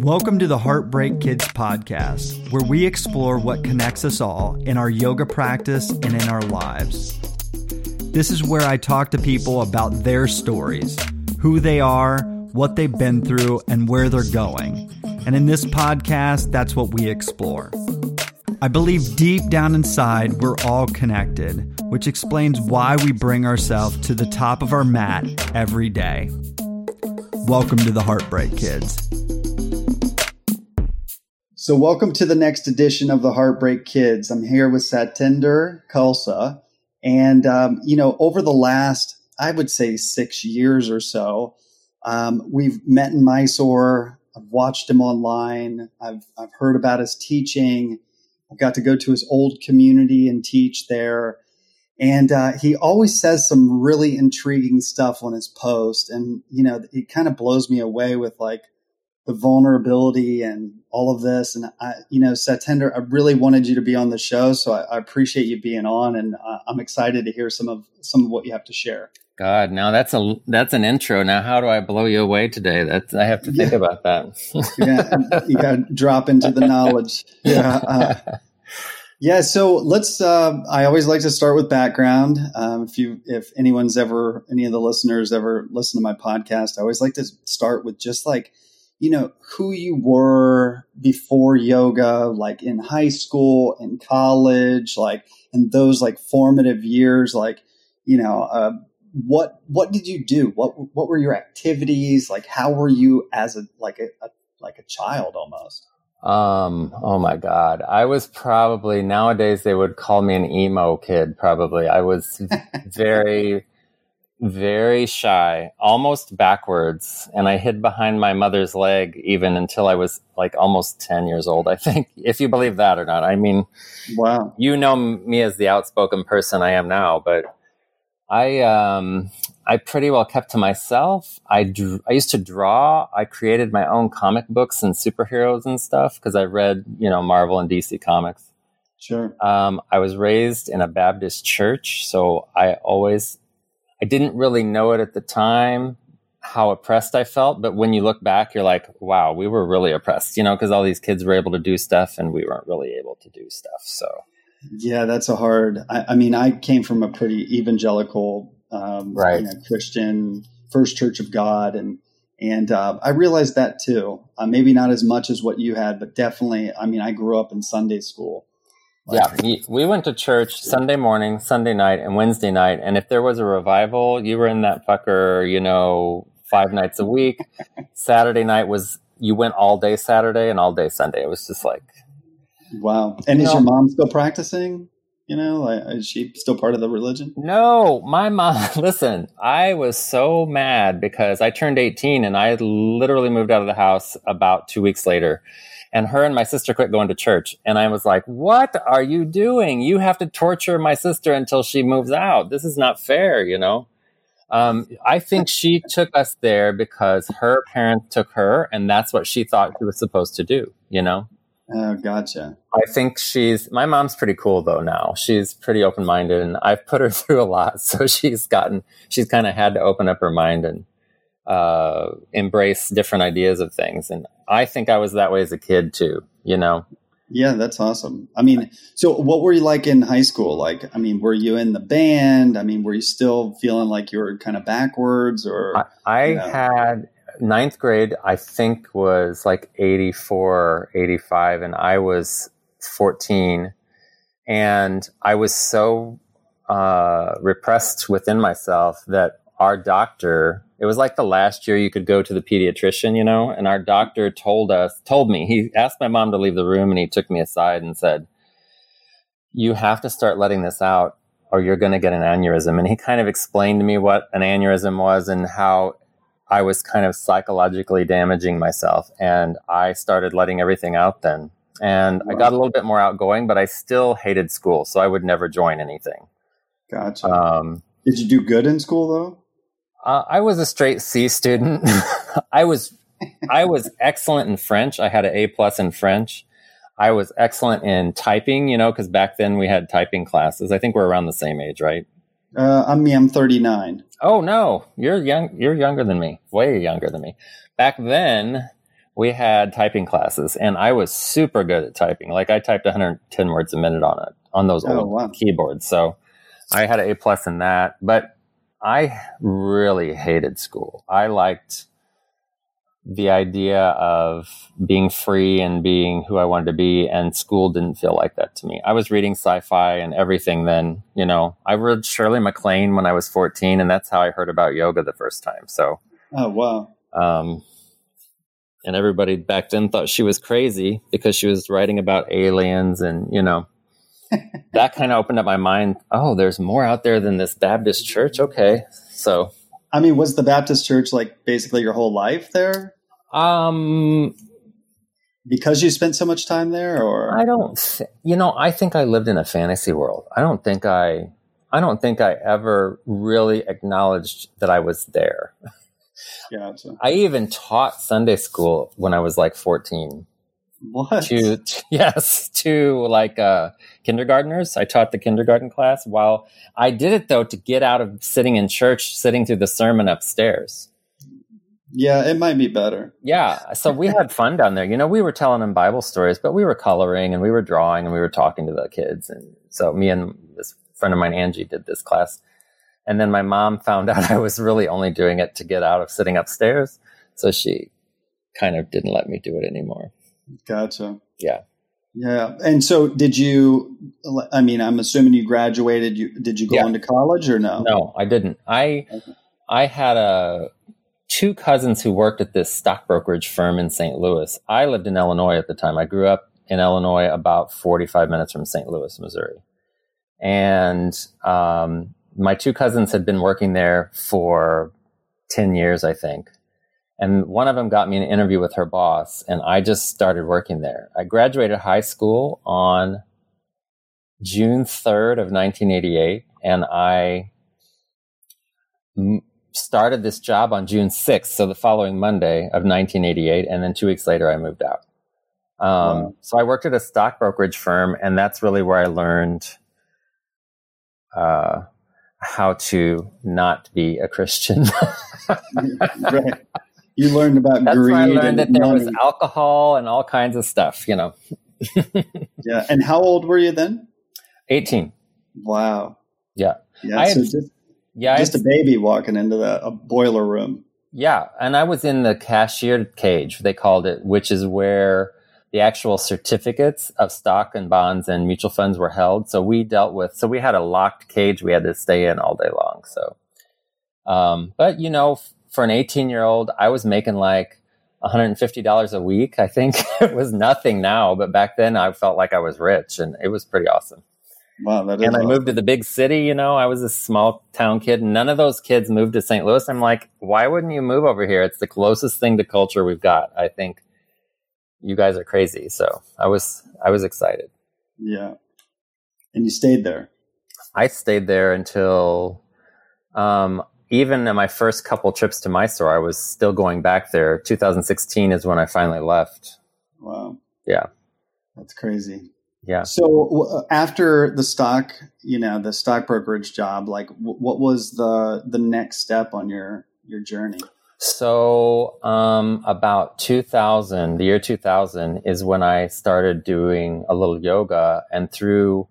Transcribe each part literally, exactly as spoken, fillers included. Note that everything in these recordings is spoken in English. Welcome to the Heartbreak Kids Podcast, where we explore what connects us all in our yoga practice and in our lives. This is where I talk to people about their stories, who they are, what they've been through, and where they're going. And in this podcast, that's what we explore. I believe deep down inside, we're all connected, which explains why we bring ourselves to the top of our mat every day. Welcome to the Heartbreak Kids. So welcome to the next edition of the Heartbreak Kids. I'm here with Satinder Khalsa. And, um, you know, over the last, I would say, six years or so, um, we've met in Mysore. I've watched him online. I've, I've heard about his teaching. I've got to go to his old community and teach there. And uh, he always says some really intriguing stuff on his post. And, you know, it kind of blows me away with like the vulnerability and all of this. And, I, you know, Satinder, I really wanted you to be on the show. So I, I appreciate you being on. And uh, I'm excited to hear some of some of what you have to share. God, now that's a that's an intro. Now, how do I blow you away today? That's I have to think yeah. about that. You got to drop into the knowledge. Yeah. Uh, Yeah, so let's. Uh, I always like to start with background. Um, if you, if anyone's ever, any of the listeners ever listen to my podcast, I always like to start with just like, you know, who you were before yoga, like in high school and college, like in those like formative years, like, you know, uh, what what did you do? What what were your activities? Like, how were you as a like a, a like a child almost? Um, oh my God. I was probably, nowadays they would call me an emo kid, probably. I was very, very shy, almost backwards. And I hid behind my mother's leg even until I was like almost ten years old, I think, if you believe that or not. I mean, wow. You know me as the outspoken person I am now, but I, um, I pretty well kept to myself. I, drew, I used to draw. I created my own comic books and superheroes and stuff because I read, you know, Marvel and D C comics. Sure. Um, I was raised in a Baptist church, so I always, I didn't really know it at the time how oppressed I felt, but when you look back, you're like, wow, we were really oppressed, you know, because all these kids were able to do stuff and we weren't really able to do stuff. So, yeah, that's a hard. I, I mean, I came from a pretty evangelical. Um, right. You know, Christian First Church of God. And, and, uh, I realized that too, uh, maybe not as much as what you had, but definitely, I mean, I grew up in Sunday school. Like, yeah. We went to church Sunday morning, Sunday night, and Wednesday night. And if there was a revival, you were in that fucker, you know, five nights a week. Saturday night was, you went all day Saturday and all day Sunday. It was just like, wow. And you is know, your mom still practicing? You know, is she still part of the religion? No, my mom, listen, I was so mad because I turned eighteen and I literally moved out of the house about two weeks later. And her and my sister quit going to church. And I was like, what are you doing? You have to torture my sister until she moves out. This is not fair, you know. Um, I think she took us there because her parents took her and that's what she thought she was supposed to do, you know. Oh, gotcha. I think she's, my mom's pretty cool though now. She's pretty open-minded and I've put her through a lot. So she's gotten, she's kind of had to open up her mind and uh, embrace different ideas of things. And I think I was that way as a kid too, you know? Yeah, that's awesome. I mean, so what were you like in high school? Like, I mean, were you in the band? I mean, were you still feeling like you were kind of backwards or? I, I you know? had... Ninth grade, I think, was like eighty-four, eighty-five, and I was fourteen. And I was so uh, repressed within myself that our doctor, it was like the last year you could go to the pediatrician, you know, and our doctor told us, told me, he asked my mom to leave the room and he took me aside and said, you have to start letting this out or you're going to get an aneurysm. And he kind of explained to me what an aneurysm was and how I was kind of psychologically damaging myself and I started letting everything out then. And wow. I got a little bit more outgoing, but I still hated school. So I would never join anything. Gotcha. Um, Did you do good in school though? Uh, I was a straight C student. I was, I was excellent in French. I had an A plus in French. I was excellent in typing, you know, cause back then we had typing classes. I think we're around the same age, right? Uh, I'm me. I'm thirty-nine. Oh no, you're young. You're younger than me. Way younger than me. Back then, we had typing classes, and I was super good at typing. Like I typed one hundred ten words a minute on it on those oh, old wow. keyboards. So I had an A plus in that. But I really hated school. I liked the idea of being free and being who I wanted to be, and school didn't feel like that to me. I was reading sci-fi and everything then, you know. I read Shirley MacLaine when I was fourteen, and that's how I heard about yoga the first time. So, oh wow. Um, and everybody back then thought she was crazy because she was writing about aliens and, you know, that kind of opened up my mind. Oh, there's more out there than this Baptist church. Okay. So, I mean, was the Baptist church like basically your whole life there? Um, because you spent so much time there, or I don't, th- you know, I think I lived in a fantasy world. I don't think I, I don't think I ever really acknowledged that I was there. Gotcha. I even taught Sunday school when I was like fourteen. What? To, to, yes, to like uh, kindergartners. I taught the kindergarten class while I did it, though, to get out of sitting in church, sitting through the sermon upstairs. Yeah, it might be better. Yeah, so we had fun down there. You know, we were telling them Bible stories, but we were coloring and we were drawing and we were talking to the kids. And so me and this friend of mine, Angie, did this class. And then my mom found out I was really only doing it to get out of sitting upstairs. So she kind of didn't let me do it anymore. Gotcha. Yeah. Yeah. And so did you, I mean, I'm assuming you graduated, you, did you go yeah. on to college or no? No, I didn't. I, okay. I had a, two cousins who worked at this stock brokerage firm in Saint Louis. I lived in Illinois at the time. I grew up in Illinois, about forty-five minutes from Saint Louis, Missouri. And um, my two cousins had been working there for ten years, I think. And one of them got me an interview with her boss, and I just started working there. I graduated high school on June third of nineteen eighty-eight, and I m- started this job on June sixth, so the following Monday of nineteen eighty-eight, and then two weeks later I moved out. Um, wow. So I worked at a stock brokerage firm, and that's really where I learned uh, how to not be a Christian. Right. You learned about That's greed. That's where I learned that there money. was alcohol and all kinds of stuff, you know. Yeah. And how old were you then? eighteen. Wow. Yeah. Yeah. I so had, just yeah, just I had, a baby walking into the, a boiler room. Yeah. And I was in the cashier cage, they called it, which is where the actual certificates of stock and bonds and mutual funds were held. So we dealt with, so we had a locked cage we had to stay in all day long. So, um, but you know, for an eighteen-year-old, I was making like one hundred fifty dollars a week. I think it was nothing now, but back then I felt like I was rich, and it was pretty awesome. Wow, that is And I awesome. moved to the big city, you know. I was a small-town kid, and none of those kids moved to Saint Louis. I'm like, why wouldn't you move over here? It's the closest thing to culture we've got. I think you guys are crazy, so I was I was excited. Yeah. And you stayed there? I stayed there until... Um, Even in my first couple trips to Mysore, I was still going back there. two thousand sixteen is when I finally left. Wow. Yeah. That's crazy. Yeah. So after the stock, you know, the stock brokerage job, like what was the the next step on your, your journey? So um, about two thousand, the year two thousand is when I started doing a little yoga, and through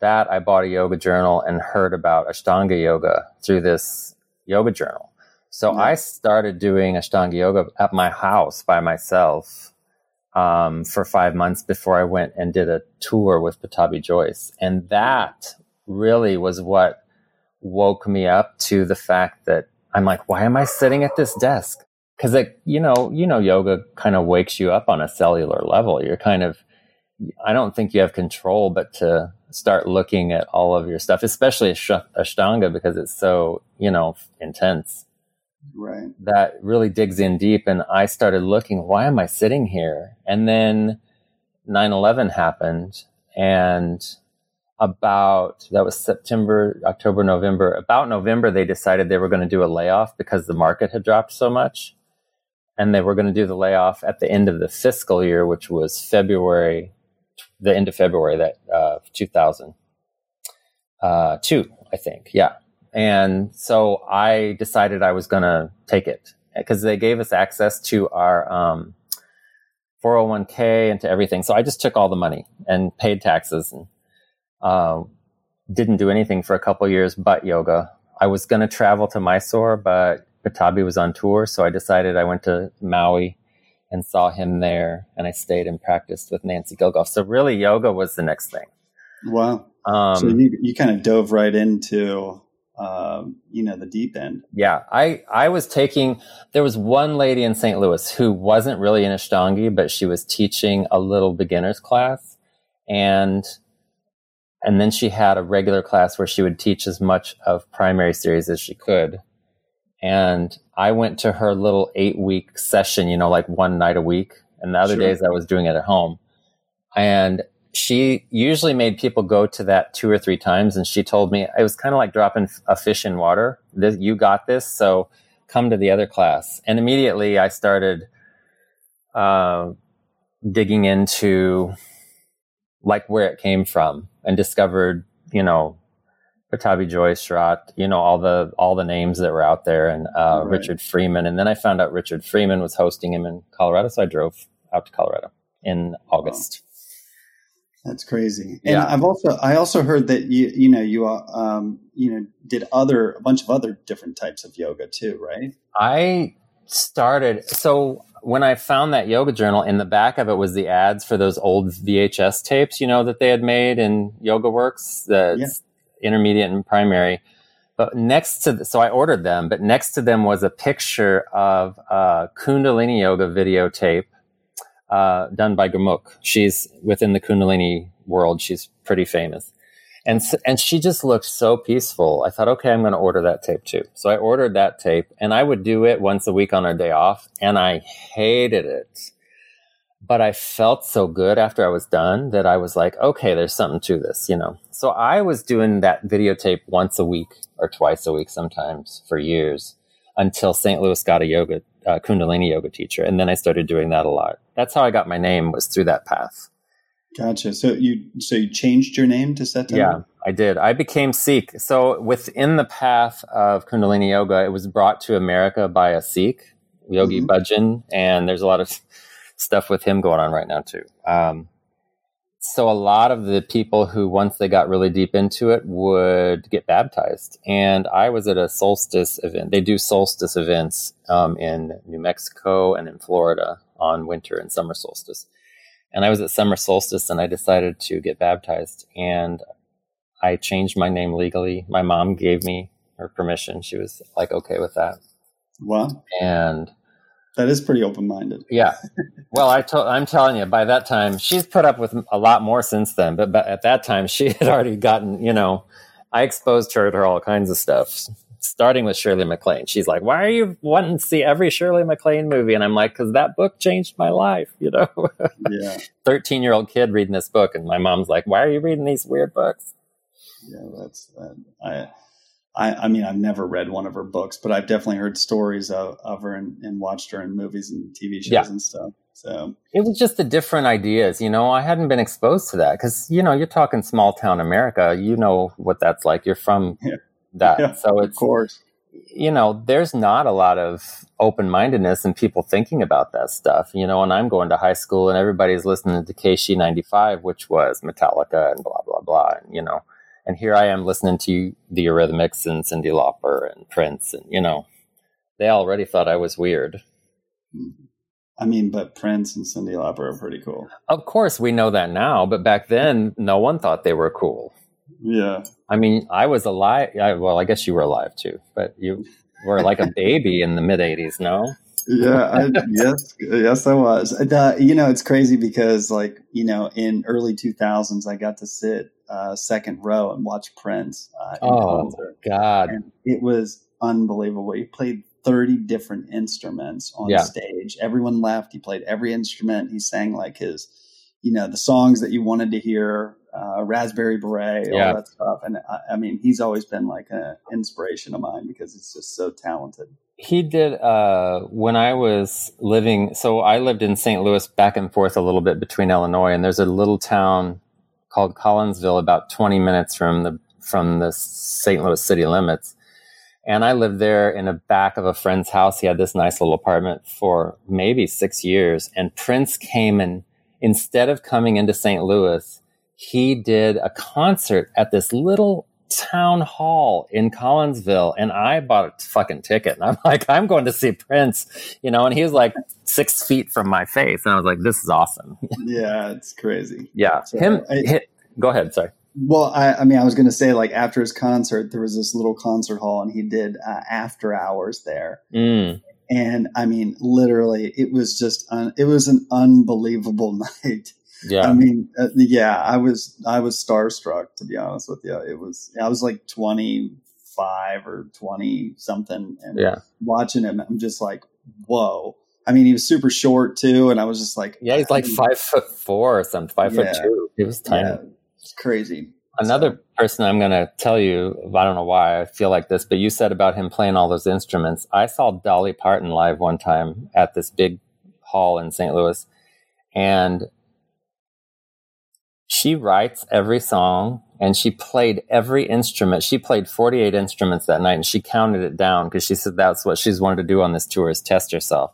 that I bought a yoga journal and heard about Ashtanga yoga through this yoga journal. So yeah. I started doing Ashtanga yoga at my house by myself um, for five months before I went and did a tour with Pattabhi Jois. And that really was what woke me up to the fact that I'm like, why am I sitting at this desk? Because, like, you know, you know, yoga kind of wakes you up on a cellular level. You're kind of, I don't think you have control, but to start looking at all of your stuff, especially Ashtanga, because it's so, you know, intense. Right. That really digs in deep. And I started looking, why am I sitting here? And then nine eleven happened. And about, that was September, October, November. About November, they decided they were going to do a layoff because the market had dropped so much. And they were going to do the layoff at the end of the fiscal year, which was February the end of February that uh, two thousand. uh, two, I think. Yeah. And so I decided I was going to take it because they gave us access to our um, four oh one k and to everything. So I just took all the money and paid taxes and uh, didn't do anything for a couple of years but yoga. I was going to travel to Mysore, but Pattabhi was on tour. So I decided I went to Maui and saw him there. And I stayed and practiced with Nancy Gilgoff. So really yoga was the next thing. Wow. Um, so you, you kind of dove right into... Um, you know, the deep end. Yeah. I, I was taking, there was one lady in Saint Louis who wasn't really an Ashtangi, but she was teaching a little beginner's class. And, and then she had a regular class where she would teach as much of primary series as she could. And I went to her little eight week session, you know, like one night a week. And the other sure. days I was doing it at home. And she usually made people go to that two or three times. And she told me, it was kind of like dropping a fish in water. This, you got this. So come to the other class. And immediately I started uh, digging into like where it came from and discovered, you know, Pattabhi Jois, Sharath, you know, all the, all the names that were out there and uh, right. Richard Freeman. And then I found out Richard Freeman was hosting him in Colorado. So I drove out to Colorado in August. Wow. That's crazy. And yeah. I've also, I also heard that you, you know, you, um, you know, did other, a bunch of other different types of yoga too, right? I started. So when I found that yoga journal, in the back of it was the ads for those old V H S tapes, you know, that they had made in Yoga Works, the yeah. intermediate and primary, but next to, the, so I ordered them, but next to them was a picture of a Kundalini yoga videotape. Uh, done by Gurmukh. She's within the Kundalini world. She's pretty famous. And so, and she just looked so peaceful. I thought, okay, I'm going to order that tape too. So I ordered that tape and I would do it once a week on our day off. And I hated it. But I felt so good after I was done that I was like, okay, there's something to this, you know. So I was doing that videotape once a week or twice a week sometimes for years until Saint Louis got a yoga Uh, Kundalini yoga teacher. And then I started doing that a lot. That's how I got my name, was through that path. Gotcha. So you, so you changed your name to Satinder? Yeah, I did. I became Sikh. So within the path of Kundalini yoga, it was brought to America by a Sikh, Yogi mm-hmm. Bhajan. And there's a lot of stuff with him going on right now too. Um, so a lot of the people who, once they got really deep into it, would get baptized. And I was at a solstice event. They do solstice events um, in New Mexico and in Florida on winter and summer solstice. And I was at summer solstice and I decided to get baptized. And I changed my name legally. My mom gave me her permission. She was like, okay with that. Wow. And... that is pretty open-minded. Yeah. Well, I to- I'm telling you, by that time, she's put up with a lot more since then. But, but at that time, she had already gotten, you know, I exposed her to all kinds of stuff, starting with Shirley MacLaine. She's like, why are you wanting to see every Shirley MacLaine movie? And I'm like, because that book changed my life, you know. Yeah. thirteen-year-old kid reading this book. And my mom's like, why are you reading these weird books? Yeah, that's... Uh, I. I, I mean, I've never read one of her books, but I've definitely heard stories of, of her and, and watched her in movies and T V shows yeah. and stuff. So it was just the different ideas. You know, I hadn't been exposed to that because, you know, you're talking small town America. You know what that's like. You're from yeah. that. Yeah, so it's, of course. You know, there's not a lot of open-mindedness and people thinking about that stuff, you know, and I'm going to high school and everybody's listening to K C ninety-five, which was Metallica and blah, blah, blah. And, you know. And here I am listening to the Eurythmics and Cyndi Lauper and Prince. And, you know, they already thought I was weird. I mean, but Prince and Cyndi Lauper are pretty cool. Of course, we know that now. But back then, no one thought they were cool. Yeah. I mean, I was alive. I, well, I guess you were alive, too. But you were like a baby in the mid-eighties, no? Yeah. I, yes. Yes, I was. Uh, you know, it's crazy because, like, you know, in early two thousands, I got to sit. Uh, second row and watch Prince. Uh, oh concert. God! And it was unbelievable. He played thirty different instruments on yeah. stage. Everyone left. He played every instrument. He sang like his, you know, the songs that you wanted to hear. Uh, Raspberry Beret, yeah. all that stuff. And I, I mean, he's always been like an inspiration of mine because he's just so talented. He did uh, when I was living. So I lived in Saint Louis, back and forth a little bit between Illinois, and there's a little town called Collinsville, about twenty minutes from the from the Saint Louis city limits. And I lived there in the back of a friend's house. He had this nice little apartment for maybe six years. And Prince came, and instead of coming into Saint Louis, he did a concert at this little town hall in Collinsville. And I bought a fucking ticket. And I'm like, I'm going to see Prince, you know, and he was like six feet from my face. And I was like, this is awesome. Yeah, it's crazy. Yeah. So him. I, him go ahead. Sorry. Well, I, I mean, I was going to say, like, after his concert, there was this little concert hall, and he did uh, after hours there. Mm. And I mean, literally, it was just un- it was an unbelievable night. Yeah, I mean, uh, yeah, I was I was starstruck, to be honest with you. It was I was like twenty-five or twenty something, and yeah. watching him, I'm just like, whoa. I mean, he was super short too, and I was just like, yeah, he's like five know. foot four or something, five yeah. foot two. He was tiny. Yeah. It's crazy. Another so. person I'm going to tell you, I don't know why I feel like this, but you said about him playing all those instruments. I saw Dolly Parton live one time at this big hall in Saint Louis, and she writes every song, and she played every instrument. She played forty-eight instruments that night, and she counted it down because she said that's what she's wanted to do on this tour, is test herself.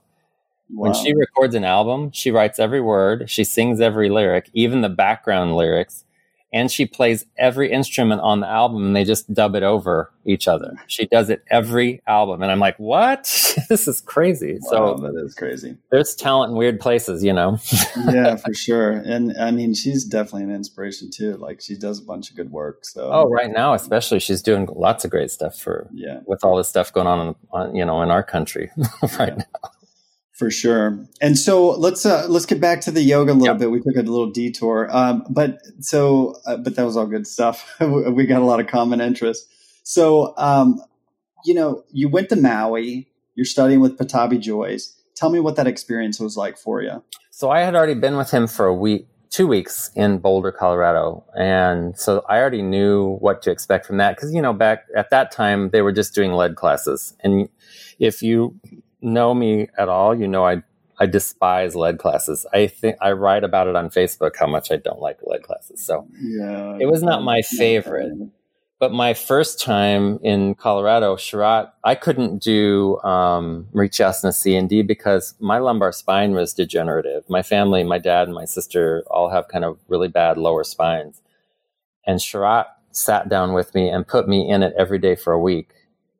Wow. When she records an album, she writes every word, she sings every lyric, even the background lyrics. And she plays every instrument on the album, and they just dub it over each other. She does it every album. And I'm like, what? This is crazy. Wow, so that is crazy. There's talent in weird places, you know? Yeah, for sure. And I mean, she's definitely an inspiration too. Like, she does a bunch of good work. So Oh, right now, especially, she's doing lots of great stuff for yeah. with all this stuff going on, on you know, in our country right yeah. now. For sure. And so let's uh, let's get back to the yoga a little yep. bit. We took a little detour, um, but so uh, but that was all good stuff. We got a lot of common interest. So um, you know, you went to Maui. You're studying with Pattabhi Jois. Tell me what that experience was like for you. So I had already been with him for a week, two weeks in Boulder, Colorado, and so I already knew what to expect from that because you know back at that time they were just doing lead classes, and if you know me at all, you know I I despise lead classes. I think I write about it on Facebook how much I don't like lead classes. So yeah, it was not my favorite. But my first time in Colorado, Sharath, I couldn't do um, Marichasana C and D because my lumbar spine was degenerative. My family, my dad and my sister all have kind of really bad lower spines. And Sharath sat down with me and put me in it every day for a week.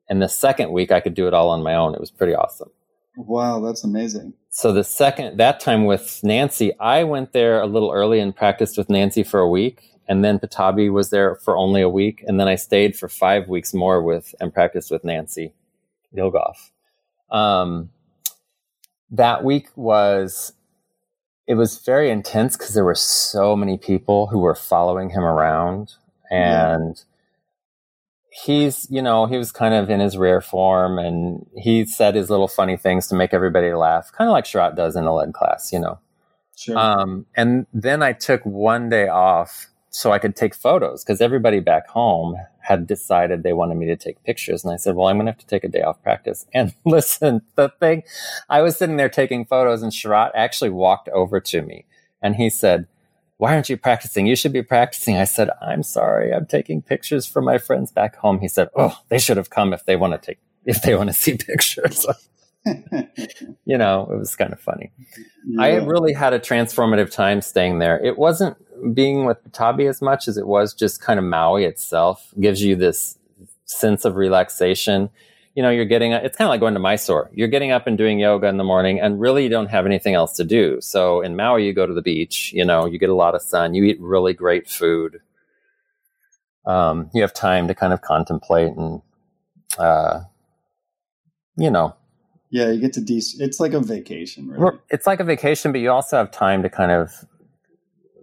And the second week, I could do it all on my own. It was pretty awesome. Wow, that's amazing. So the second, that time with Nancy, I went there a little early and practiced with Nancy for a week. And then Pattabhi was there for only a week. And then I stayed for five weeks more with and practiced with Nancy Gilgoff. Um, that week was, it was very intense because there were so many people who were following him around. And... Yeah. He's, you know, he was kind of in his rare form, and he said his little funny things to make everybody laugh, kind of like Sharath does in a lead class, you know. Sure. Um, and then I took one day off so I could take photos because everybody back home had decided they wanted me to take pictures. And I said, well, I'm going to have to take a day off practice. And listen, the thing, I was sitting there taking photos, and Sharath actually walked over to me, and he said, why aren't you practicing? You should be practicing. I said, I'm sorry. I'm taking pictures for my friends back home. He said, oh, they should have come if they want to take, if they want to see pictures. You know, it was kind of funny. Yeah. I really had a transformative time staying there. It wasn't being with Pattabhi as much as it was just kind of Maui itself. It gives you this sense of relaxation. You know, you're getting, it's kind of like going to Mysore. You're getting up and doing yoga in the morning, and really you don't have anything else to do. So in Maui, you go to the beach, you know, you get a lot of sun, you eat really great food. Um, you have time to kind of contemplate and, uh, you know. Yeah, you get to, de- it's like a vacation, really. It's like a vacation, but you also have time to kind of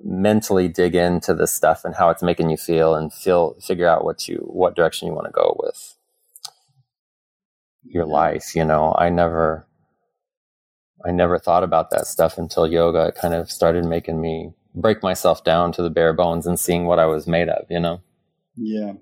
mentally dig into this stuff and how it's making you feel and feel, figure out what you, what direction you want to go with your life. You know, I never, I never thought about that stuff until yoga. It kind of started making me break myself down to the bare bones and seeing what I was made of, you know? Yeah.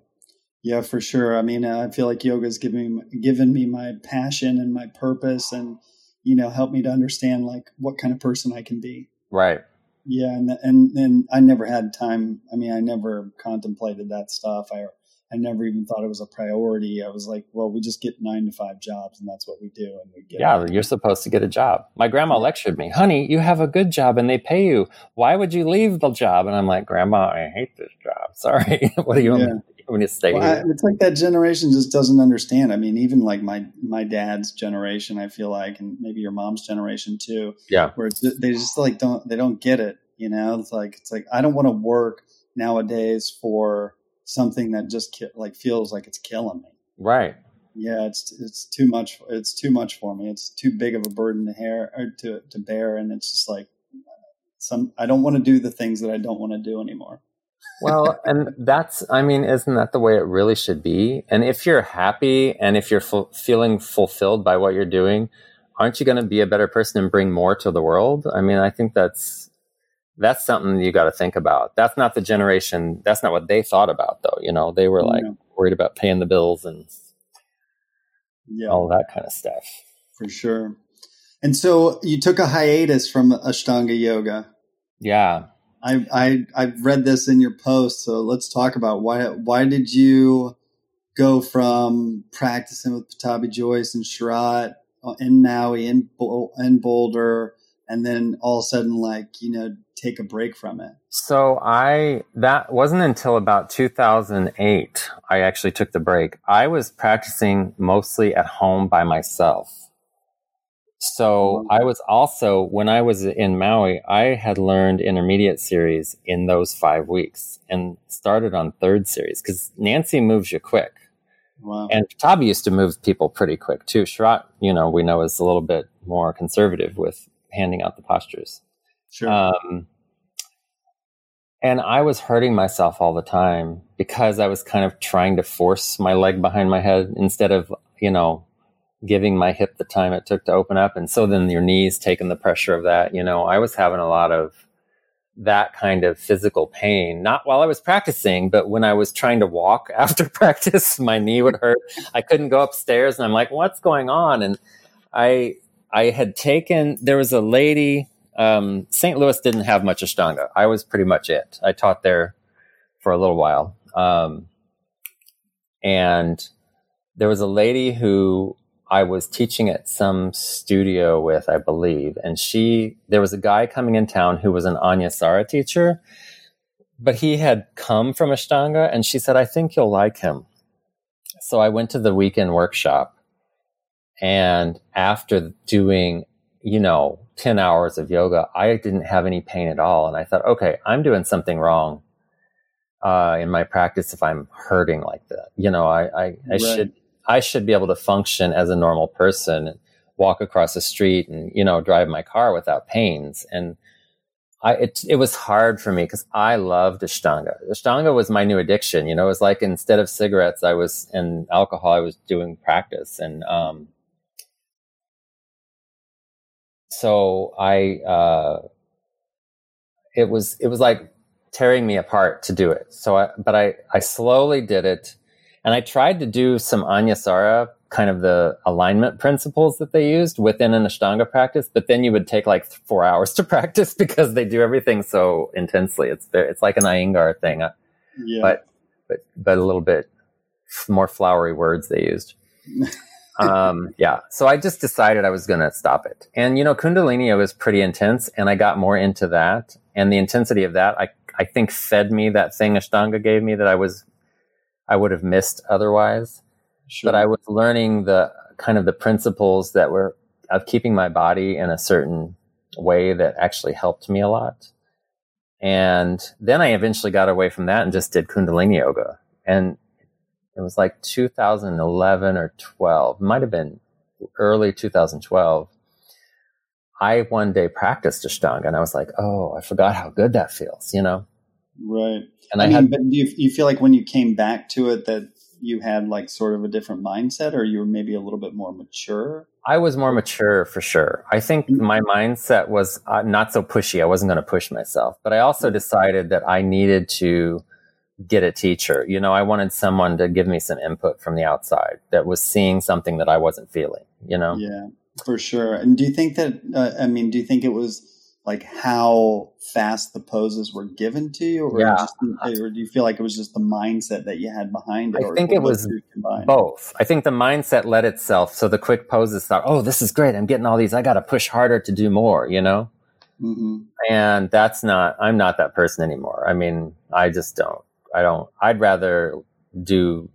Yeah, for sure. I mean, I feel like yoga has given, given me my passion and my purpose and, you know, helped me to understand like what kind of person I can be. Right. Yeah. And, and, and I never had time. I mean, I never contemplated that stuff. I I never even thought it was a priority. I was like, well, we just get nine to five jobs and that's what we do. And we get Yeah, it. You're supposed to get a job. My grandma lectured me, honey, you have a good job and they pay you. Why would you leave the job? And I'm like, Grandma, I hate this job. Sorry. What do you want yeah. me to do? You want me to stay well, here? I, it's like that generation just doesn't understand. I mean, even like my, my dad's generation, I feel like, and maybe your mom's generation too. Yeah. Where they just like don't, they don't get it. You know, it's like, it's like, I don't want to work nowadays for something that just ki- like feels like it's killing me. Right. Yeah. It's, it's too much. It's too much for me. It's too big of a burden to hair or to, to bear. And it's just like some, I don't want to do the things that I don't want to do anymore. Well, and that's, I mean, isn't that the way it really should be? And if you're happy and if you're fu- feeling fulfilled by what you're doing, aren't you going to be a better person and bring more to the world? I mean, I think that's, That's something you got to think about. That's not the generation. That's not what they thought about, though. You know, they were like yeah. worried about paying the bills and yeah. all that kind of stuff. For sure. And so you took a hiatus from Ashtanga yoga. Yeah, I I I've read this in your post. So let's talk about why why did you go from practicing with Pattabhi Jois and Sharath in Maui and in Boulder. And then all of a sudden, like, you know, take a break from it. So I, that wasn't until about two thousand eight, I actually took the break. I was practicing mostly at home by myself. So I was also, when I was in Maui, I had learned intermediate series in those five weeks and started on third series because Nancy moves you quick. Wow. And Pattabhi used to move people pretty quick too. Sharath, you know, we know is a little bit more conservative with handing out the postures. Sure. Um, and I was hurting myself all the time because I was kind of trying to force my leg behind my head instead of, you know, giving my hip the time it took to open up. And so then your knees taking the pressure of that, you know, I was having a lot of that kind of physical pain, not while I was practicing, but when I was trying to walk after practice, my knee would hurt. I couldn't go upstairs and I'm like, what's going on? And I, I had taken, there was a lady, um, Saint Louis didn't have much Ashtanga. I was pretty much it. I taught there for a little while. Um, and there was a lady who I was teaching at some studio with, I believe. And she, there was a guy coming in town who was an Anusara teacher, but he had come from Ashtanga and she said, I think you'll like him. So I went to the weekend workshop. And after doing, you know, ten hours of yoga, I didn't have any pain at all. And I thought, okay, I'm doing something wrong uh, in my practice if I'm hurting like that. You know, I, I, I right. should I should be able to function as a normal person and walk across the street and, you know, drive my car without pains. And I it, it was hard for me because I loved Ashtanga. Ashtanga was my new addiction. You know, it was like instead of cigarettes, I was and alcohol, I was doing practice. And, um, So I, uh, it was, it was like tearing me apart to do it. So I, but I, I slowly did it and I tried to do some Anusara, kind of the alignment principles that they used within an Ashtanga practice, but then you would take like four hours to practice because they do everything so intensely. It's very, it's like an Iyengar thing, yeah. but, but, but a little bit more flowery words they used. Um, yeah. So I just decided I was going to stop it. And, you know, Kundalini was pretty intense and I got more into that. And the intensity of that, I, I think fed me that thing Ashtanga gave me that I was, I would have missed otherwise, sure. But I was learning the kind of the principles that were of keeping my body in a certain way that actually helped me a lot. And then I eventually got away from that and just did Kundalini yoga. And it was like two thousand eleven or twelve, might have been early two thousand twelve. I one day practiced Ashtanga and I was like, oh, I forgot how good that feels, you know? Right. And I, I mean, had, but do you, you feel like when you came back to it that you had like sort of a different mindset or you were maybe a little bit more mature? I was more mature for sure. I think my mindset was uh, not so pushy. I wasn't going to push myself, but I also decided that I needed to get a teacher. You know, I wanted someone to give me some input from the outside that was seeing something that I wasn't feeling, you know? Yeah, for sure. And do you think that, uh, I mean, do you think it was like how fast the poses were given to you, or, yeah. just, or do you feel like it was just the mindset that you had behind it? I or think it was both. I think the mindset led itself. So the quick poses thought, oh, this is great. I'm getting all these. I got to push harder to do more, you know? Mm-hmm. And that's not, I'm not that person anymore. I mean, I just don't, I don't, I'd rather do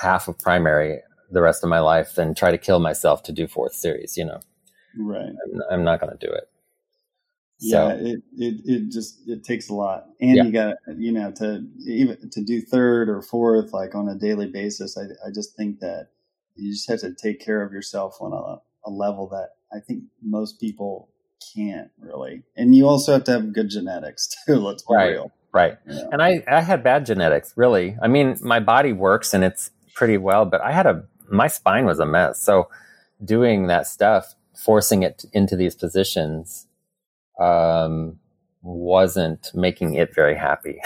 half of primary the rest of my life than try to kill myself to do fourth series, you know? Right. I'm, I'm not going to do it. So. Yeah, it, it, it just, it takes a lot. And yeah. you got, you know, to even to do third or fourth, like on a daily basis, I I just think that you just have to take care of yourself on a, a level that I think most people can't really. And you also have to have good genetics too. Let's be right. real. Right. Yeah. And I, I had bad genetics, really. I mean, my body works and it's pretty well, but I had a, my spine was a mess. So doing that stuff, forcing it into these positions, um, wasn't making it very happy.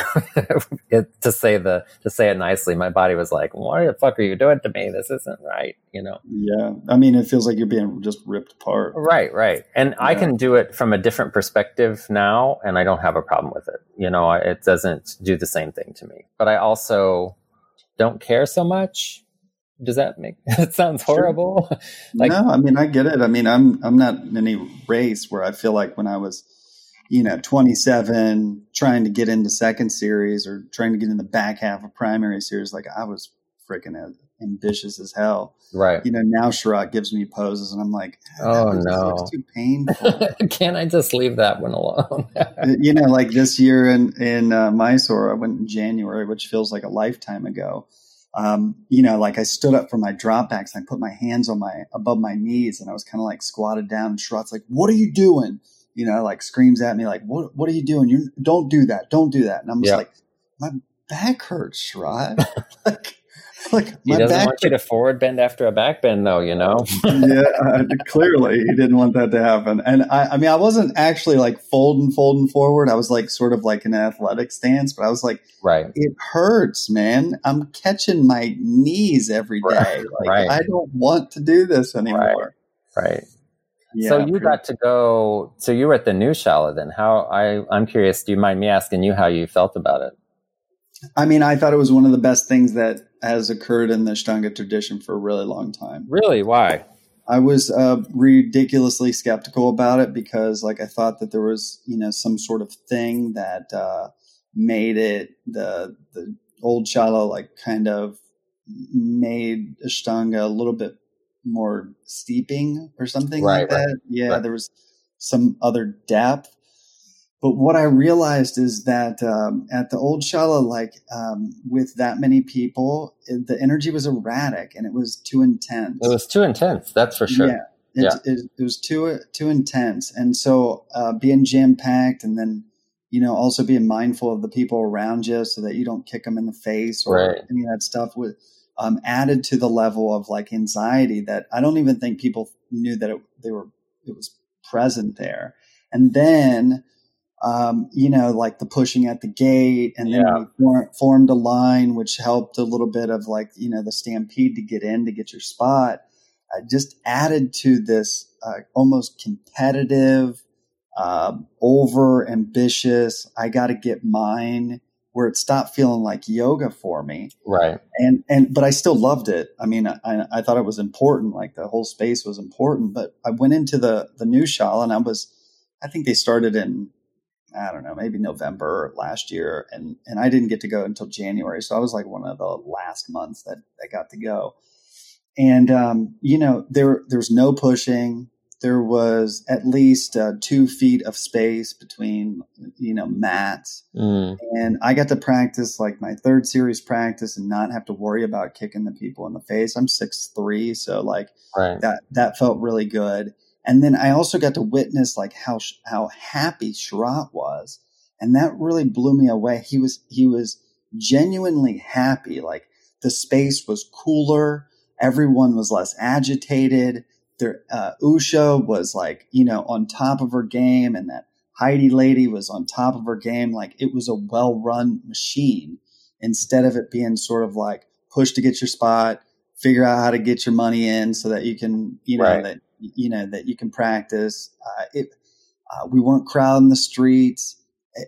it, to say the, to say it nicely, my body was like, why the fuck are you doing to me? This isn't right. You know? Yeah. I mean, it feels like you're being just ripped apart. Right. Right. And yeah. I can do it from a different perspective now, and I don't have a problem with it. You know, it doesn't do the same thing to me, but I also don't care so much. Does that make it sounds horrible? Sure. like, no, I mean, I get it. I mean, I'm, I'm not in any race where I feel like when I was, you know, twenty-seven, trying to get into second series or trying to get in the back half of primary series, like I was freaking ambitious as hell. Right. You know, now Sharath gives me poses and I'm like, oh, that no, looks too painful. Can't I just leave that one alone? You know, like this year in, in uh, Mysore, I went in January, which feels like a lifetime ago. Um, you know, like I stood up for my dropbacks and I put my hands on my, above my knees and I was kind of like squatted down and Sharath's like, what are you doing? You know, like screams at me like, what, what are you doing? You don't do that. Don't do that. And I'm just yeah. like, my back hurts, Sharath. like, like my he doesn't back want you to forward bend after a back bend though, you know? yeah, uh, clearly he didn't want that to happen. And I, I mean, I wasn't actually like folding, folding forward. I was like sort of like an athletic stance, but I was like, right. It hurts, man. I'm catching my knees every day. Right. Like, right. I don't want to do this anymore. Right. right. Yeah, so you pretty- got to go, so you were at the new Shala then. How, I, I'm curious, do you mind me asking you how you felt about it? I mean, I thought it was one of the best things that has occurred in the Ashtanga tradition for a really long time. Really? Why? I was uh, ridiculously skeptical about it because like I thought that there was, you know, some sort of thing that uh, made it, the the old Shala like kind of made Ashtanga a little bit more steeping or something right, like that. Right, yeah, right. There was some other depth. But what I realized is that um, at the old Shala, like um, with that many people, it, the energy was erratic and it was too intense. It was too intense, that's for sure. Yeah, it, yeah. it, it was too too intense. And so uh, being jam-packed and then, you know, also being mindful of the people around you so that you don't kick them in the face or right. any of that stuff with Um, added to the level of like anxiety that I don't even think people knew that it, they were, it was present there. And then, um, you know, like the pushing at the gate and then yeah. we for, formed a line, which helped a little bit of like, you know, the stampede to get in, to get your spot, uh, just added to this, uh, almost competitive, uh, over ambitious, I got to get mine, where it stopped feeling like yoga for me. Right. And, and, but I still loved it. I mean, I, I thought it was important. Like the whole space was important, but I went into the, the new Shala and I was, I think they started in, I don't know, maybe November last year. And, and I didn't get to go until January. So I was like one of the last months that I got to go. And, um, you know, there, there was no pushing. There was at least uh, two feet of space between, you know, mats. Mm. And I got to practice like my third series practice and not have to worry about kicking the people in the face. I'm six three. So like right. that, that felt really good. And then I also got to witness like how, how happy Sharath was. And that really blew me away. He was, he was genuinely happy. Like the space was cooler. Everyone was less agitated. There, uh, Usha was like, you know, on top of her game, and that Heidi lady was on top of her game. Like it was a well-run machine instead of it being sort of like push to get your spot, figure out how to get your money in so that you can, you know, right. that, you know, that you can practice. Uh, it, Uh, we weren't crowding the streets.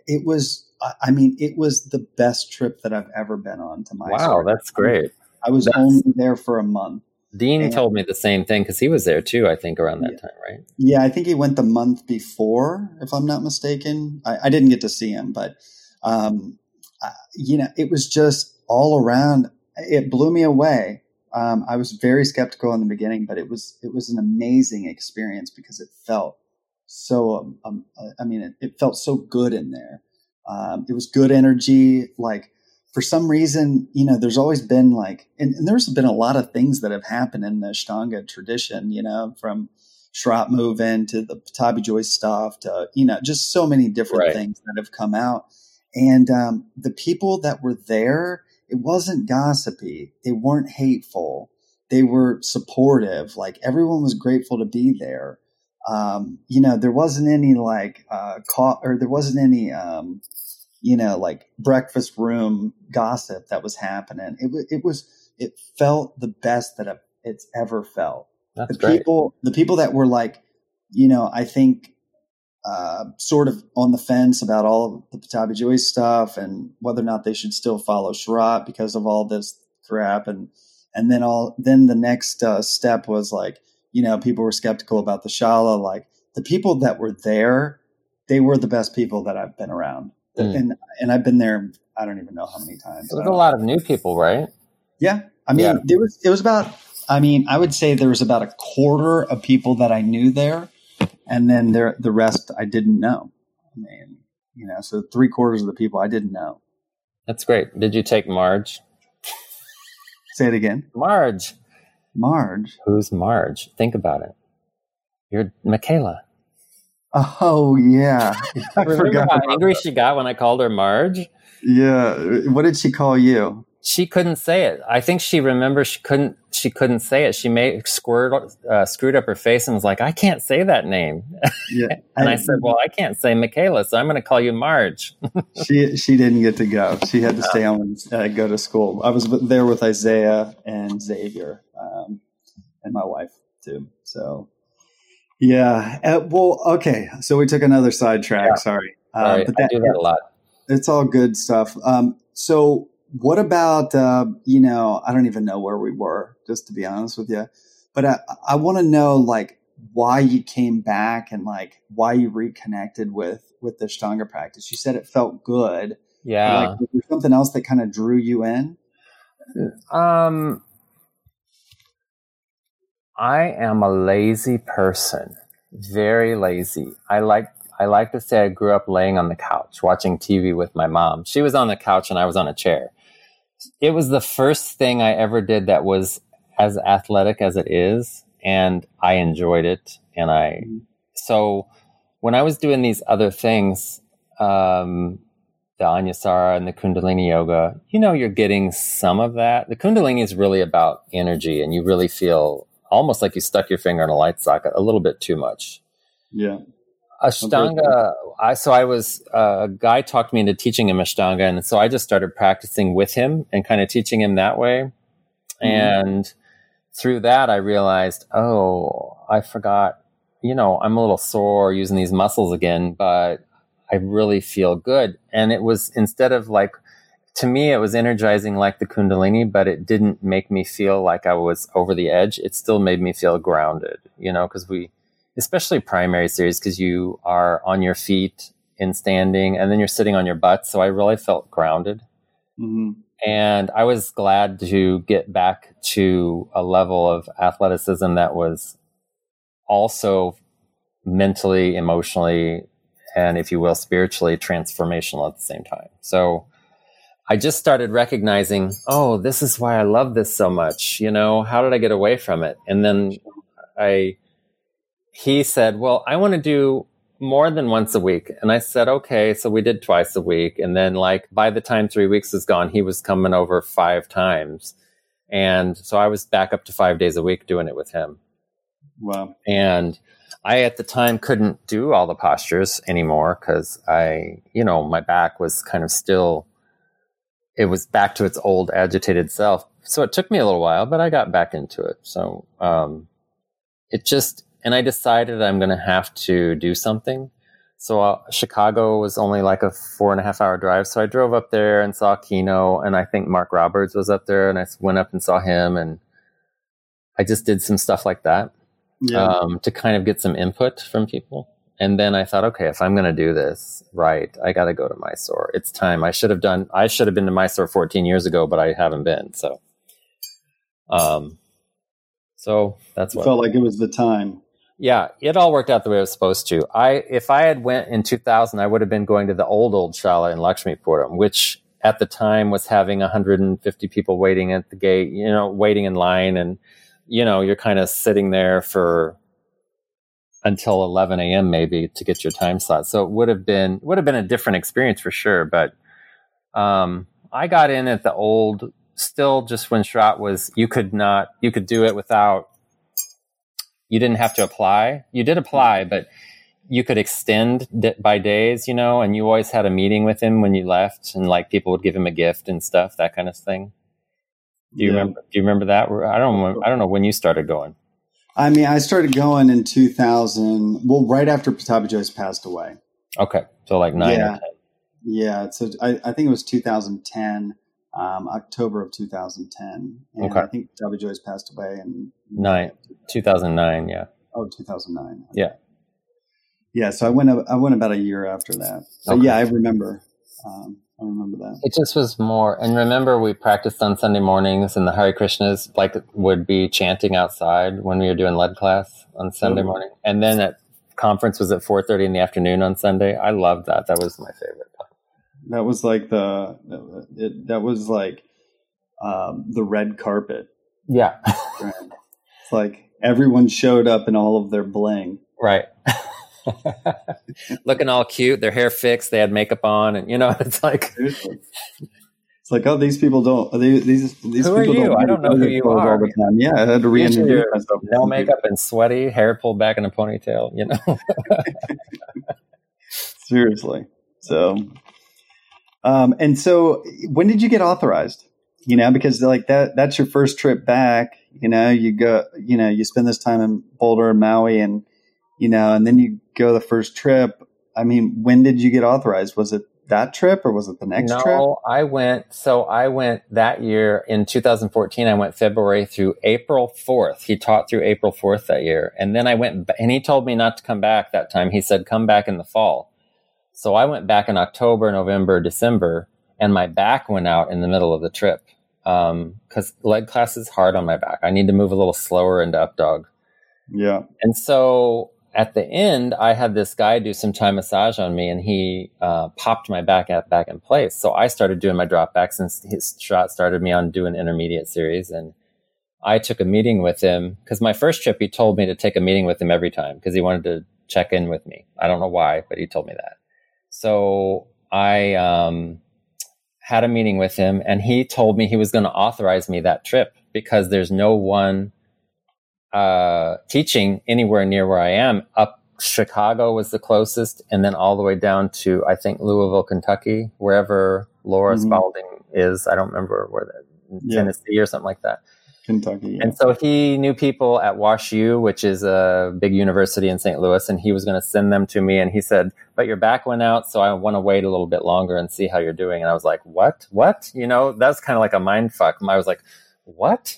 It was, I mean, it was the best trip that I've ever been on to Mysore. Wow, that's great. I was that's, only there for a month. Dean and, told me the same thing because he was there too, I think, around that yeah, time, right? Yeah, I think he went the month before, if I'm not mistaken. I, I didn't get to see him, but, um, uh, you know, it was just all around. It blew me away. Um, I was very skeptical in the beginning, but it was it was an amazing experience because it felt so, um, um, I mean, it, it felt so good in there. Um, it was good energy. Like, for some reason, you know, there's always been like, and, and there's been a lot of things that have happened in the Ashtanga tradition, you know, from Shraddha movement to the Pattabhi Jois stuff to, you know, just so many different right. things that have come out. And um, the people that were there, it wasn't gossipy. They weren't hateful. They were supportive. Like, everyone was grateful to be there. Um, you know, there wasn't any like, uh, co- or there wasn't any, um, you know, like breakfast room gossip that was happening. It was, it was, it felt the best that it's ever felt. That's the great. people, the people that were like, you know, I think, uh, sort of on the fence about all of the Pattabhi Jois stuff and whether or not they should still follow Sharath because of all this crap. And, and then all, then the next uh, step was like, you know, people were skeptical about the Shala. Like, the people that were there, they were the best people that I've been around. Mm. And and I've been there, I don't even know how many times. There's a lot of new people, right? Yeah. I mean, yeah. there was, it was about, I mean, I would say there was about a quarter of people that I knew there. And then there, the rest I didn't know. I mean, you know, so three quarters of the people I didn't know. That's great. Did you take Marge? Say it again. Marge. Marge? Who's Marge? Think about it. You're Michaela. Oh, yeah. I Remember forgot how angry that. she got when I called her Marge? Yeah. What did she call you? She couldn't say it. I think she remembers she couldn't She couldn't say it. She made, squirt, uh, screwed up her face and was like, I can't say that name. Yeah. And I, I said, well, I can't say Michaela, so I'm going to call you Marge. she she didn't get to go. She had to stay on and uh, go to school. I was there with Isaiah and Xavier. Um, and my wife too. So yeah. Uh, well, okay. So we took another sidetrack. Yeah. Sorry. Uh, Sorry. But that, I do that a lot. It's all good stuff. Um, so what about, uh, you know, I don't even know where we were, just to be honest with you, but I, I want to know like why you came back and like why you reconnected with, with the Ashtanga practice. You said it felt good. Yeah. Like, was there something else that kind of drew you in? Um, I am a lazy person, very lazy. I like I like to say I grew up laying on the couch, watching T V with my mom. She was on the couch and I was on a chair. It was the first thing I ever did that was as athletic as it is, and I enjoyed it. And I so when I was doing these other things, um, the Anusara and the Kundalini yoga, you know, you're getting some of that. The Kundalini is really about energy, and you really feel almost like you stuck your finger in a light socket a little bit too much. Yeah. Ashtanga, I, so I was, uh, a guy talked me into teaching him Ashtanga. And so I just started practicing with him and kind of teaching him that way. Mm-hmm. And through that, I realized, oh, I forgot, you know, I'm a little sore using these muscles again, but I really feel good. And it was, instead of like, to me, it was energizing like the Kundalini, but it didn't make me feel like I was over the edge. It still made me feel grounded, you know, because we, especially primary series, because you are on your feet in standing and then you're sitting on your butt. So I really felt grounded. Mm-hmm. And I was glad to get back to a level of athleticism that was also mentally, emotionally, and if you will, spiritually transformational at the same time. So I just started recognizing, oh, this is why I love this so much. You know, how did I get away from it? And then I, he said, well, I want to do more than once a week. And I said, okay. So we did twice a week. And then like, by the time three weeks was gone, he was coming over five times. And so I was back up to five days a week doing it with him. Wow. And I, at the time, couldn't do all the postures anymore because I, you know, my back was kind of still, it was back to its old agitated self. So it took me a little while, but I got back into it. So um, it just, and I decided I'm going to have to do something. So uh, Chicago was only like a four and a half hour drive. So I drove up there and saw Kino, and I think Mark Roberts was up there, and I went up and saw him, and I just did some stuff like that yeah. um, to kind of get some input from people. And then I thought, okay, if I'm going to do this, right, I got to go to Mysore. It's time. I should have done, I should have been to Mysore fourteen years ago, but I haven't been. So, um, so that's what it felt like. It was the time. Yeah. It all worked out the way it was supposed to. I, if I had went in two thousand, I would have been going to the old, old Shala in Lakshmipuram, which at the time was having one hundred fifty people waiting at the gate, you know, waiting in line. And, you know, you're kind of sitting there for, until eleven a.m. maybe to get your time slot. So it would have been would have been a different experience for sure. But um, I got in at the old, still just when Shraat was, you could not, you could do it without, you didn't have to apply. You did apply, but you could extend by days, you know, and you always had a meeting with him when you left, and like people would give him a gift and stuff, that kind of thing. Do you yeah. remember? Do you remember that? I don't. I don't know when you started going. I mean, I started going in two thousand, well, right after Pattabhi Jois passed away. Okay. So like nine yeah. or ten. Yeah. So I, I think it was two thousand ten, um, October of two thousand ten. And okay. I think Pattabhi Jois passed away in nine, two thousand nine. Yeah. Oh, two thousand nine. Okay. Yeah. Yeah. So I went, I went about a year after that. So okay. yeah, I remember, um, I remember that. It just was more, and remember we practiced on Sunday mornings, and the Hare Krishnas like would be chanting outside when we were doing lead class on Sunday mm-hmm. morning. And then that conference was at four thirty in the afternoon on Sunday. I loved that. That was my favorite. That was like the it, that was like um, the red carpet. Yeah, right. It's like everyone showed up in all of their bling. Right. Looking all cute, their hair fixed, they had makeup on, and you know, it's like it's like, oh, these people don't these these, these who people are you? Don't I don't know who you are all the time. Yeah, I had to reintroduce myself. No makeup and sweaty, hair pulled back in a ponytail, you know. Seriously. So um and so when did you get authorized? You know, because like that that's your first trip back, you know, you go you know, you spend this time in Boulder and Maui, and you know, and then you go the first trip. I mean, when did you get authorized? Was it that trip or was it the next no, trip? No, I went, so I went that year in two thousand fourteen, I went February through April fourth. He taught through April fourth that year. And then I went, and he told me not to come back that time. He said, come back in the fall. So I went back in October, November, December, and my back went out in the middle of the trip. Um, 'cause leg class is hard on my back. I need to move a little slower into up dog. Yeah. And so at the end, I had this guy do some Thai massage on me, and he uh, popped my back at, back in place. So I started doing my drop backs, and his shot started me on doing intermediate series. And I took a meeting with him because my first trip, he told me to take a meeting with him every time because he wanted to check in with me. I don't know why, but he told me that. So I um, had a meeting with him, and he told me he was going to authorize me that trip because there's no one uh teaching anywhere near where I am. Up Chicago was the closest, and then all the way down to I think Louisville, Kentucky, wherever Laura mm-hmm. Spalding is. I don't remember where that yeah. Tennessee or something like that. Kentucky. Yeah. And so he knew people at WashU, which is a big university in Saint Louis, and he was going to send them to me, and he said, but your back went out, so I want to wait a little bit longer and see how you're doing. And I was like, what? What? You know, that's kind of like a mind fuck. I was like, what?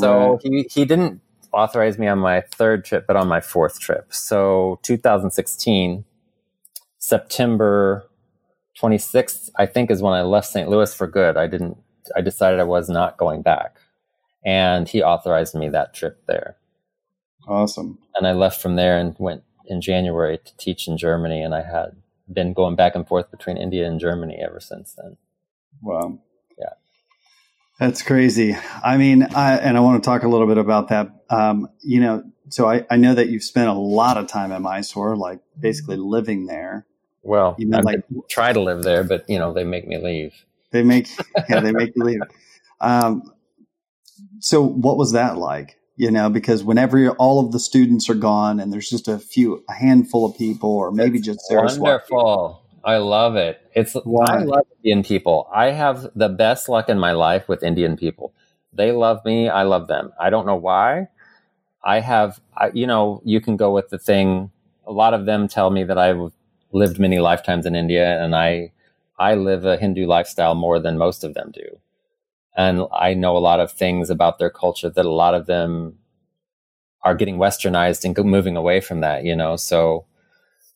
So he, he didn't authorize me on my third trip, but on my fourth trip. So two thousand sixteen, September twenty-sixth, I think is when I left Saint Louis for good. I didn't, I decided I was not going back, and he authorized me that trip there. Awesome. And I left from there and went in January to teach in Germany. And I had been going back and forth between India and Germany ever since then. Wow. Yeah. That's crazy. I mean, I, and I want to talk a little bit about that. Um, you know, so I, I know that you've spent a lot of time in Mysore, like basically living there. Well, you know, I like, try to live there, but you know, they make me leave. They make, yeah, they make you leave. Um, so what was that like? You know, because whenever all of the students are gone and there's just a few, a handful of people, or maybe just wonderful. I love it. It's wow. I love Indian people. I have the best luck in my life with Indian people. They love me. I love them. I don't know why. I have, I, you know, you can go with the thing a lot of them tell me that I've lived many lifetimes in India, and I I live a Hindu lifestyle more than most of them do. And I know a lot of things about their culture that a lot of them are getting westernized and moving away from that, you know? So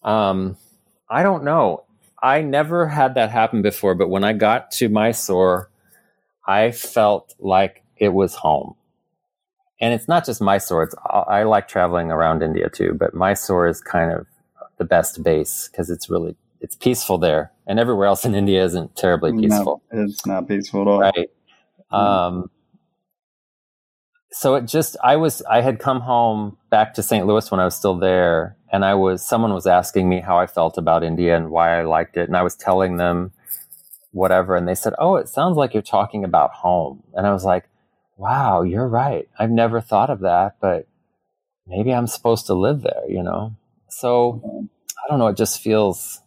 um, I don't know. I never had that happen before, but when I got to Mysore, I felt like it was home. And it's not just Mysore. It's, I like traveling around India too, but Mysore is kind of the best base because it's really, it's peaceful there. And everywhere else in India isn't terribly peaceful. No, it's not peaceful at all. Right. Um, so it just, I was, I had come home back to Saint Louis when I was still there, and I was, someone was asking me how I felt about India and why I liked it. And I was telling them whatever. And they said, "Oh, it sounds like you're talking about home." And I was like, wow, you're right. I've never thought of that, but maybe I'm supposed to live there, you know? So I don't know. It just feels,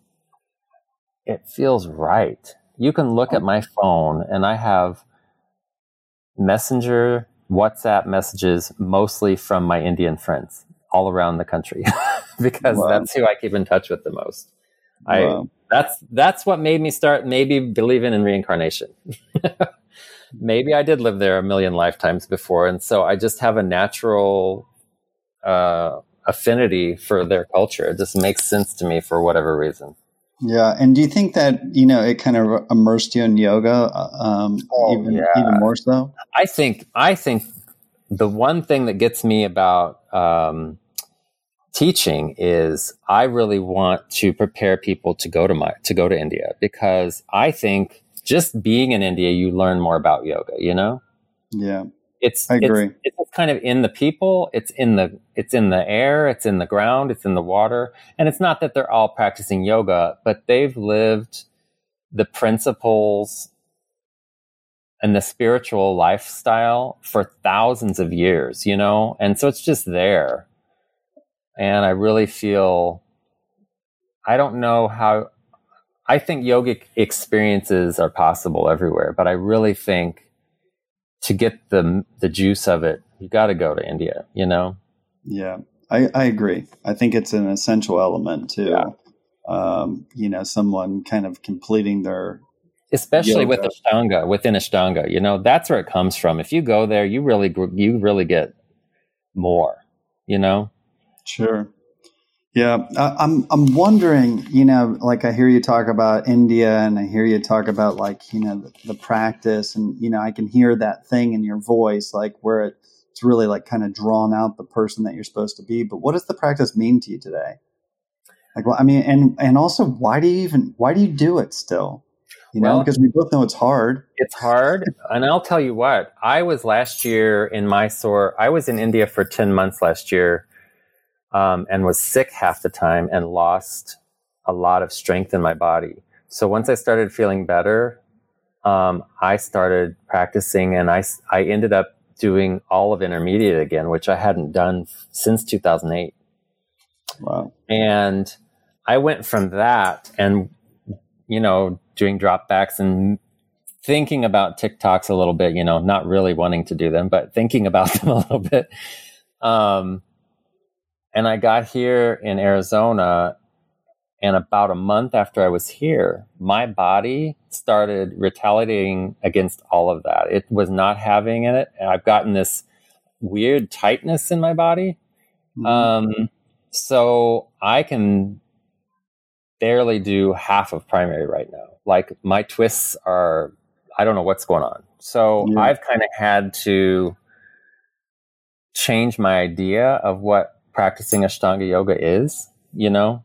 it feels right. You can look at my phone and I have Messenger, WhatsApp messages, mostly from my Indian friends all around the country, because wow. that's who I keep in touch with the most. Wow. I that's that's what made me start maybe believing in reincarnation. Maybe I did live there a million lifetimes before, and so I just have a natural uh, affinity for their culture. It just makes sense to me for whatever reason. Yeah, and do you think that, you know, it kind of immersed you in yoga um, oh, even, yeah. even more so? I think I think the one thing that gets me about um, teaching is I really want to prepare people to go to my to go to India, because I think just being in India, you learn more about yoga. You know, yeah, it's I agree. It's, it's kind of in the people. It's in the it's in the air. It's in the ground. It's in the water. And it's not that they're all practicing yoga, but they've lived the principles and the spiritual lifestyle for thousands of years. You know, and so it's just there. And I really feel I don't know how. I think yogic experiences are possible everywhere, but I really think to get the the juice of it, you got to go to India, you know? Yeah, I, I agree. I think it's an essential element to, yeah. um, you know, someone kind of completing their... Especially yoga. With Ashtanga, within Ashtanga, you know, that's where it comes from. If you go there, you really you really get more, you know? Sure. Yeah, I'm I'm wondering, you know, like I hear you talk about India and I hear you talk about like, you know, the, the practice and, you know, I can hear that thing in your voice, like where it, it's really like kind of drawn out the person that you're supposed to be. But what does the practice mean to you today? Like, well, I mean, and, and also, why do you even why do you do it still? You know, well, because we both know it's hard. It's hard. And I'll tell you what, I was last year in Mysore. I was in India for ten months last year. Um, and was sick half the time and lost a lot of strength in my body. So once I started feeling better, um, I started practicing, and I, I ended up doing all of intermediate again, which I hadn't done f- since two thousand eight. Wow. And I went from that and, you know, doing dropbacks and thinking about TikToks a little bit, you know, not really wanting to do them, but thinking about them a little bit. Um, And I got here in Arizona, and about a month after I was here, my body started retaliating against all of that. It was not having it. And I've gotten this weird tightness in my body. Mm-hmm. Um, so I can barely do half of primary right now. Like my twists are, I don't know what's going on. So yeah. I've kind of had to change my idea of what practicing Ashtanga yoga is, you know?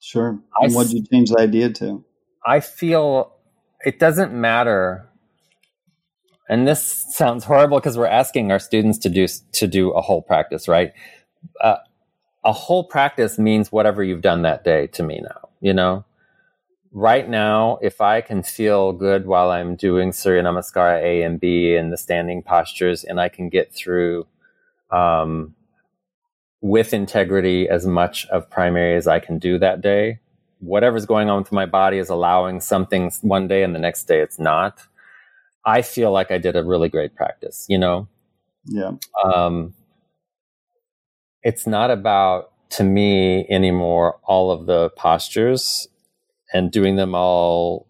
Sure. And what'd you change the idea to? I feel it doesn't matter. And this sounds horrible because we're asking our students to do, to do a whole practice, right? Uh, a whole practice means whatever you've done that day to me now, you know? Right now, if I can feel good while I'm doing Surya Namaskar A and B and the standing postures, and I can get through, um, with integrity as much of primary as I can do that day. Whatever's going on with my body is allowing something one day and the next day it's not. I feel like I did a really great practice, you know? Yeah. Um, it's not about to me anymore all of the postures and doing them all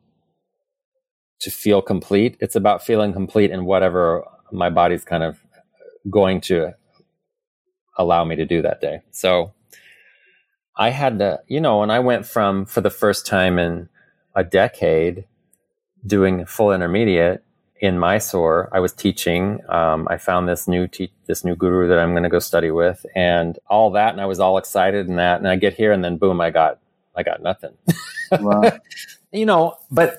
to feel complete. It's about feeling complete in whatever my body's kind of going to allow me to do that day. So I had to, you know, and I went from, for the first time in a decade, doing full intermediate in Mysore. I was teaching. Um, I found this new te- this new guru that I'm going to go study with, and all that. And I was all excited and that. And I get here, and then boom, I got I got nothing. Wow. You know, but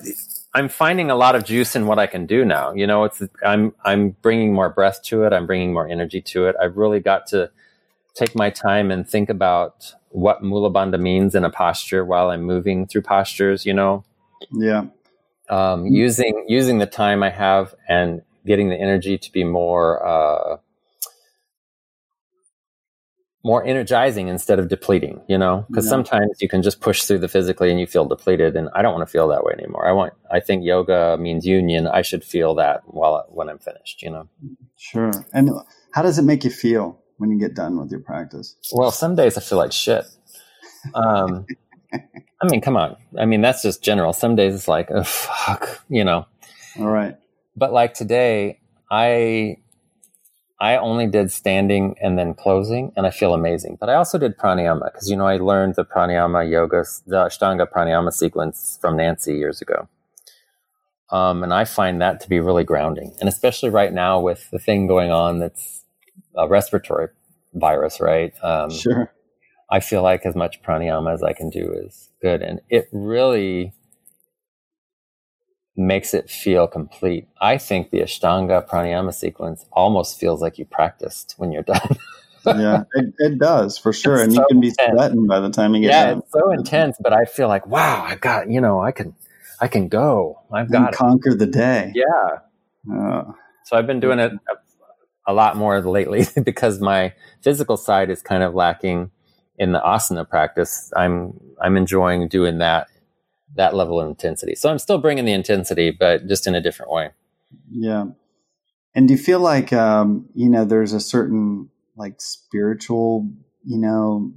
I'm finding a lot of juice in what I can do now. You know, it's I'm I'm bringing more breath to it. I'm bringing more energy to it. I've really got to take my time and think about what Mula Bandha means in a posture while I'm moving through postures, you know? Yeah. Um, using, using the time I have and getting the energy to be more, uh, more energizing instead of depleting, you know, because yeah. sometimes you can just push through the physically and you feel depleted, and I don't want to feel that way anymore. I want, I think yoga means union. I should feel that while, when I'm finished, you know? Sure. And how does it make you feel when you get done with your practice? Well, some days I feel like shit. Um, I mean, come on. I mean, that's just general. Some days it's like, oh, fuck, you know. All right. But like today, I I only did standing and then closing, and I feel amazing. But I also did pranayama because, you know, I learned the pranayama yoga, the Ashtanga pranayama sequence from Nancy years ago. Um, and I find that to be really grounding. And especially right now with the thing going on that's, a respiratory virus, right? Um, sure. I feel like as much pranayama as I can do is good. And it really makes it feel complete. I think the Ashtanga pranayama sequence almost feels like you practiced when you're done. Yeah, it, it does for sure. It's and so you can be intense. Sweating by the time you get yeah, done. Yeah, it's so intense, but I feel like, wow, I got, you know, I can, I can go. I've got conquer it. The day. Yeah. Oh. So I've been doing it a, a lot more lately because my physical side is kind of lacking in the asana practice. I'm, I'm enjoying doing that, that level of intensity. So I'm still bringing the intensity, but just in a different way. Yeah. And do you feel like, um, you know, there's a certain like spiritual, you know,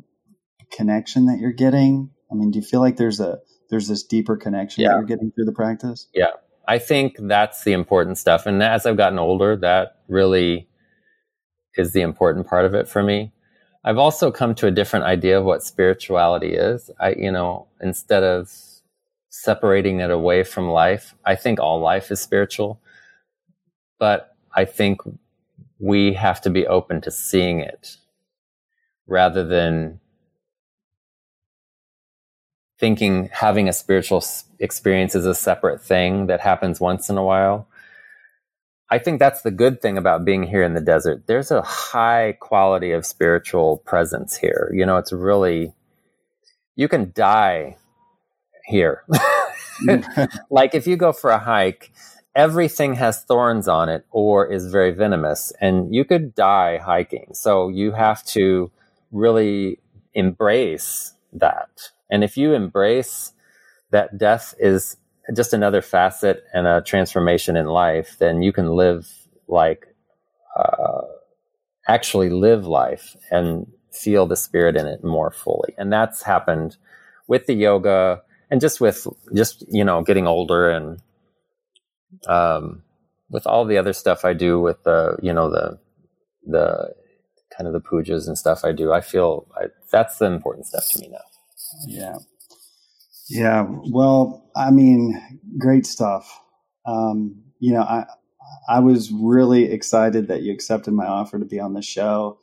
connection that you're getting? I mean, do you feel like there's a, there's this deeper connection yeah. that you're getting through the practice? Yeah. I think that's the important stuff. And as I've gotten older, that really is the important part of it for me. I've also come to a different idea of what spirituality is. I, you know, instead of separating it away from life, I think all life is spiritual, but I think we have to be open to seeing it rather than thinking having a spiritual experience is a separate thing that happens once in a while. I think that's the good thing about being here in the desert. There's a high quality of spiritual presence here. You know, it's really, you can die here. Like if you go for a hike, everything has thorns on it or is very venomous, and you could die hiking. So you have to really embrace that. And if you embrace that death is just another facet and a transformation in life, then you can live like, uh, actually live life and feel the spirit in it more fully. And that's happened with the yoga and just with just, you know, getting older and, um, with all the other stuff I do with the, you know, the, the kind of the pujas and stuff I do, I feel I, that's the important stuff to me now. Yeah. Yeah. Well, I mean, great stuff. Um, you know, I, I was really excited that you accepted my offer to be on the show,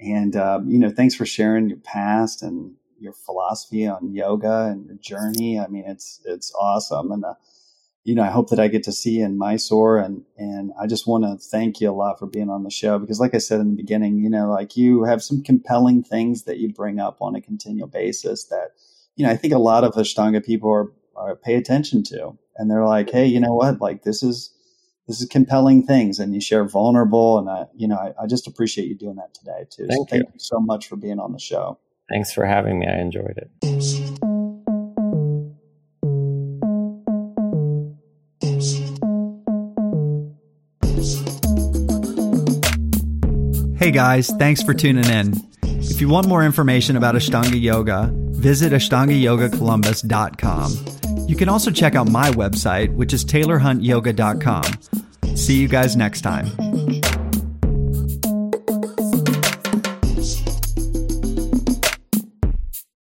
and, um, you know, thanks for sharing your past and your philosophy on yoga and your journey. I mean, it's, it's awesome. And, uh, you know, I hope that I get to see you in Mysore, and, and I just want to thank you a lot for being on the show, because like I said in the beginning, you know, like you have some compelling things that you bring up on a continual basis that, you know, I think a lot of Ashtanga people are, are pay attention to, and they're like, hey, you know what, like this is, this is compelling things, and you share vulnerable. And I, you know, I, I just appreciate you doing that today too. Thank, so thank you. you so much for being on the show. Thanks for having me. I enjoyed it. Hey guys, thanks for tuning in. If you want more information about Ashtanga Yoga, visit ashtanga yoga columbus dot com. You can also check out my website, which is taylor hunt yoga dot com. See you guys next time.